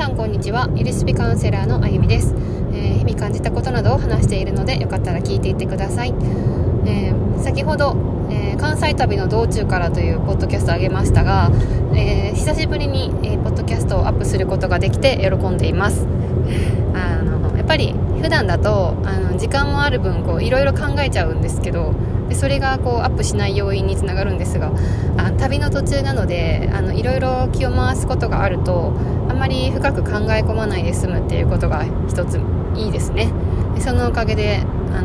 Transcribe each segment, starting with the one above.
さんこんにちは。ゆるしびカウンセラーのあゆみです。日々感じたことなどを話しているので、よかったら聞いていってください。先ほど、関西旅の道中からというポッドキャストをあげましたが、久しぶりに、ポッドキャストをアップすることができて喜んでいます。やっぱり普段だと時間もある分いろいろ考えちゃうんですけど、それがアップしない要因につながるんですが、旅の途中なのでいろいろ気を回すことがあると、あんまり深く考え込まないで済むっていうことが一ついいですね。そのおかげで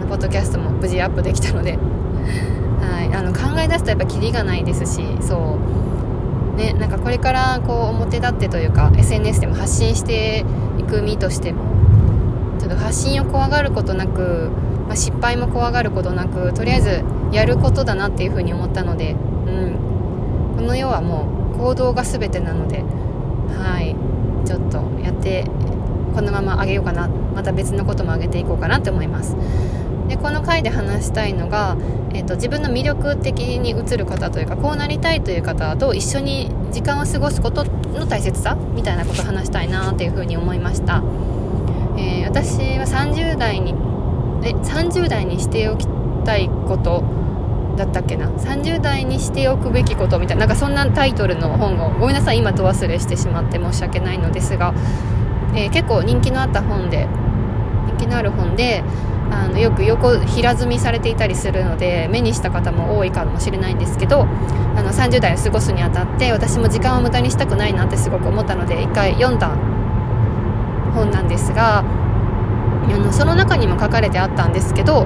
ポッドキャストも無事アップできたのではい、考え出すとやっぱキリがないですし、そう、ね、なんかこれから表立ってというか SNS でも発信していく身としても、ちょっと発信を怖がることなく、失敗も怖がることなく、とりあえずやることだなっていうふうに思ったので、この世はもう行動が全てなので、ちょっとやってこのまま上げようかな、また別のことも上げていこうかなと思います。でこの回で話したいのが、自分の魅力的に映る方というか、こうなりたいという方と一緒に時間を過ごすことの大切さみたいなことを話したいなというふうに思いました。私は30代にしておきたいことだったっけな、30代にしておくべきことみたいな、そんなタイトルの本をごめんなさい今と忘れしてしまって申し訳ないのですが、結構人気のある本でよく横平積みされていたりするので、目にした方も多いかもしれないんですけど、30代を過ごすにあたって、私も時間を無駄にしたくないなってすごく思ったので一回読んだ本なんですが、その中にも書かれてあったんですけど、や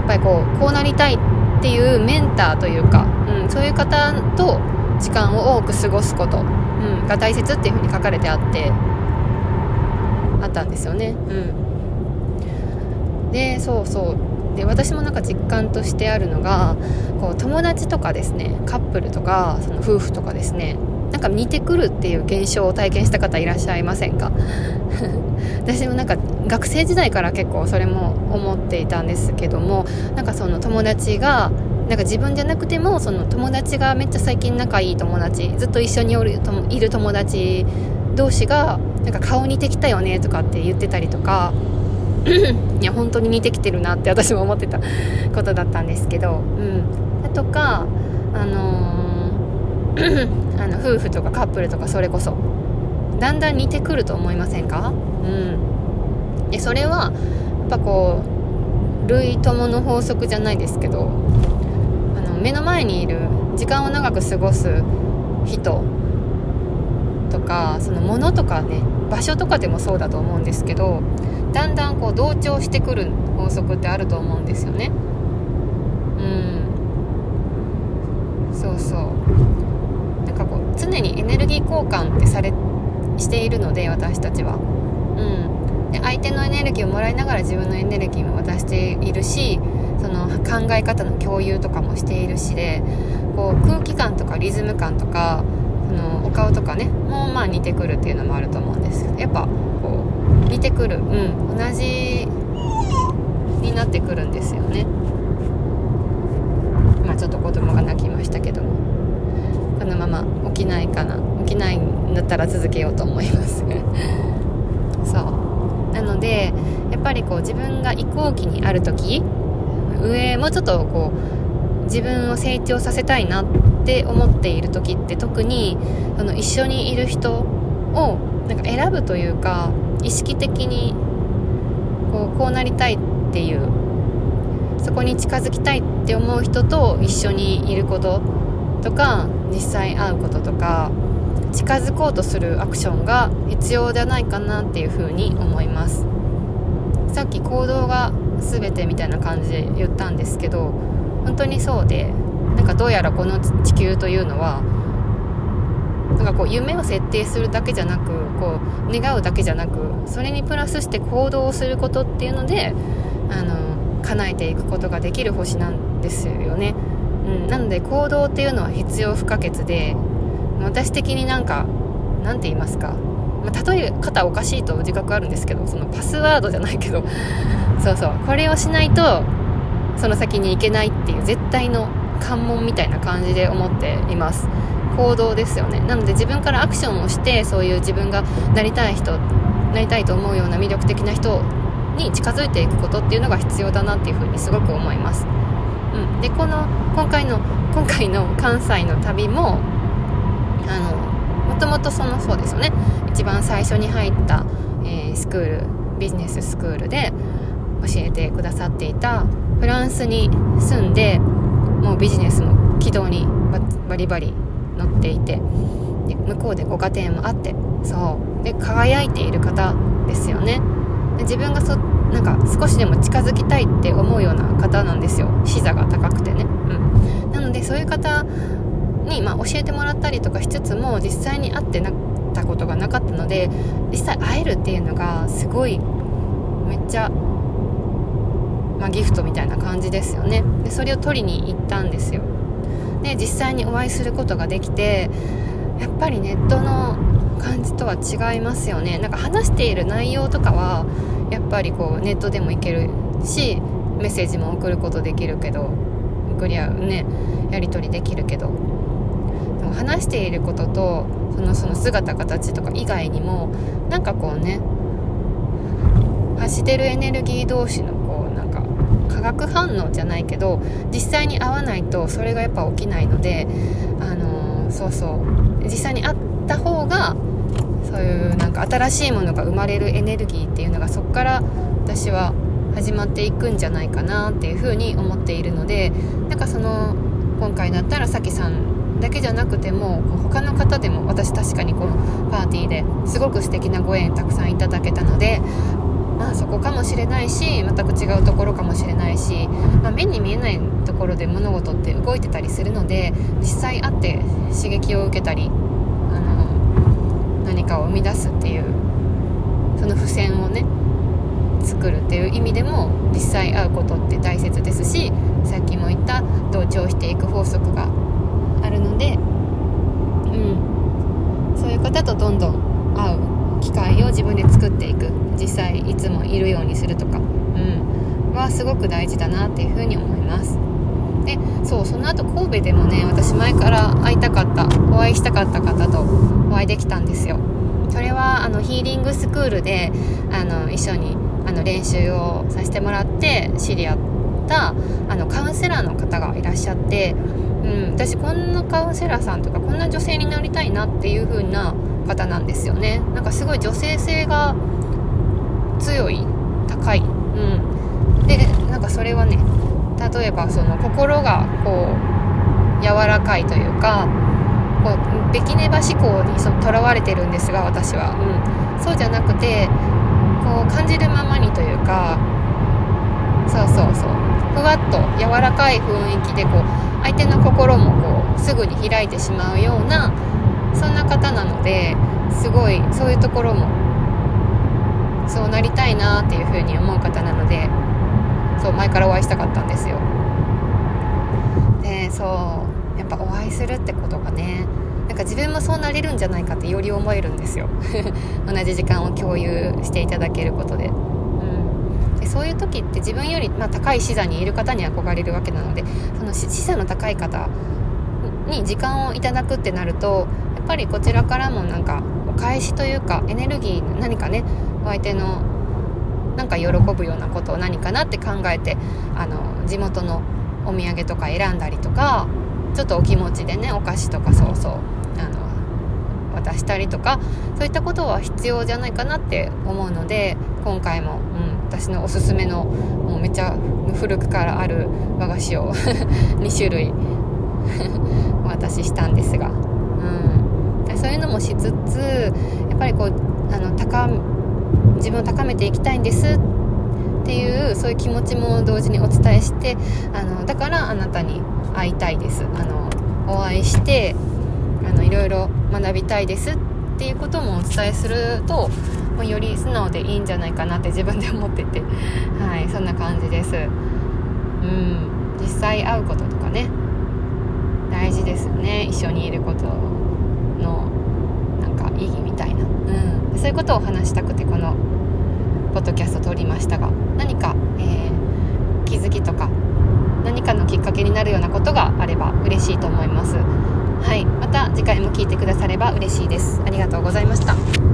っぱりこうなりたいっていうメンターというか、そういう方と時間を多く過ごすこと、が大切っていうふうに書かれてあったんですよね。でで私も実感としてあるのが、友達とかですね、カップルとかその夫婦とかですね、似てくるっていう現象を体験した方いらっしゃいませんか？私も学生時代から結構それも思っていたんですけども、その友達が自分じゃなくても、その友達がめっちゃ最近仲いい友達、ずっと一緒にいる友達同士が顔似てきたよねとかって言ってたりとかいや本当に似てきてるなって私も思ってたことだったんですけど、だとか、夫婦とかカップルとか、それこそだんだん似てくると思いませんか？でそれはやっぱ類友の法則じゃないですけど、目の前にいる時間を長く過ごす人とか、その物とかね、場所とかでもそうだと思うんですけど、だんだん同調してくる法則ってあると思うんですよね。常にエネルギー交換ってしているので、私たちは、で相手のエネルギーをもらいながら自分のエネルギーも渡しているし、その考え方の共有とかもしているしで、空気感とかリズム感とかお顔とかねも似てくるっていうのもあると思うんですけど、やっぱ似てくる、同じになってくるんですよね。ちょっと子供が泣きましたけども、このまま起きないかな、起きないんだったら続けようと思いますなのでやっぱり自分が移行期にある時、もうちょっと自分を成長させたいなって思っている時って、特に一緒にいる人を選ぶというか、意識的にこうなりたいっていう、そこに近づきたいって思う人と一緒にいることとか、実際会うこととか、近づこうとするアクションが必要じゃないかなっていうふうに思います。さっき行動が全てみたいな感じで言ったんですけど、本当にそうで、どうやらこの地球というのは夢を設定するだけじゃなく、願うだけじゃなく、それにプラスして行動をすることっていうので叶えていくことができる星なんですよね。なので行動っていうのは必要不可欠で、私的になんて言いますか、例え方おかしいと自覚あるんですけど、そのパスワードじゃないけどこれをしないとその先に行けないっていう絶対の関門みたいな感じで思っています。行動ですよね。なので自分からアクションをして、そういう自分がなりたい人、なりたいと思うような魅力的な人に近づいていくことっていうのが必要だなっていうふうにすごく思います、で今回の関西の旅ももともとそうですよね、一番最初に入った、スクール、ビジネススクールで教えてくださっていた、フランスに住んでもうビジネスも軌道にバリバリ乗っていて、で向こうでご家庭もあって、そうで輝いている方ですよね。で自分がなんか少しでも近づきたいって思うような方なんですよ、視座が高くてね、なのでそういう方に、教えてもらったりとかしつつも、実際に会ってなったことがなかったので、実際会えるっていうのがすごいめっちゃ、ギフトみたいな感じですよね。でそれを取りに行ったんですよ。で実際にお会いすることができて、やっぱりネットの感じとは違いますよね。なんか話している内容とかはやっぱりネットでもいけるし、メッセージも送ることできるけど、送り合うね、やり取りできるけど、でも話していることとその姿形とか以外にも、なんか発してるエネルギー同士の化学反応じゃないけど、実際に会わないとそれがやっぱ起きないので、実際に会った方がそういうなんか新しいものが生まれるエネルギーっていうのが、そこから私は始まっていくんじゃないかなっていうふうに思っているので、なんか今回だったらさきさんだけじゃなくても他の方でも、私確かにこのパーティーですごく素敵なご縁たくさんいただけたので、そこかもしれないし、全く違うところかもしれないし、目に見えないところで物事って動いてたりするので、実際会って刺激を受けたり、何かを生み出すっていう、その付箋をね作るっていう意味でも、実際会うことって大切ですし、さっきも言った同調していく法則があるので、そういう方とどんどん会う機会を自分で作っていく、実際いつもいるようにするとか、はすごく大事だなっていうふうに思います。で、その後神戸でもね、私前から会いたかった、お会いしたかった方とお会いできたんですよ。それはヒーリングスクールで一緒に練習をさせてもらって知り合ったカウンセラーの方がいらっしゃって、私こんなカウンセラーさんとか、こんな女性になりたいなっていうふうな方なんですよね。なんかすごい女性性が強い、高い、でなんかそれはね、例えば心が柔らかいというか、べきねば思考にとらわれてるんですが、私は、そうじゃなくて、感じるままにというか、ふわっと柔らかい雰囲気で相手の心もすぐに開いてしまうような、そんな方なので、すごいそういうところもそうなりたいなっていう風に思う方なので、前からお会いしたかったんですよ。で、やっぱお会いするってことがね、なんか自分もそうなれるんじゃないかってより思えるんですよ同じ時間を共有していただけることで、でそういう時って自分より、高い視座にいる方に憧れるわけなので、その視座の高い方に時間をいただくってなると、やっぱりこちらからもなんかお返しというか、エネルギー、何かね、お相手のなんか喜ぶようなことを何かなって考えて、地元のお土産とか選んだりとか、ちょっとお気持ちでね、お菓子とか渡したりとか、そういったことは必要じゃないかなって思うので、今回も、私のおすすめのもうめっちゃ古くからある和菓子を2種類お渡ししたんですが、そういうのもしつつ、やっぱり自分を高めていきたいんですっていう、そういう気持ちも同時にお伝えして、だからあなたに会いたいです、お会いしていろいろ学びたいですっていうこともお伝えすると、より素直でいいんじゃないかなって自分で思っててはい、そんな感じです。実際会うこととかね、大事ですよね。一緒にいることのなんか意義みたいな、そういうことを話したくてこのポッドキャスト撮りましたが、何か、気づきとか何かのきっかけになるようなことがあれば嬉しいと思います。はい、また次回も聞いてくだされば嬉しいです。ありがとうございました。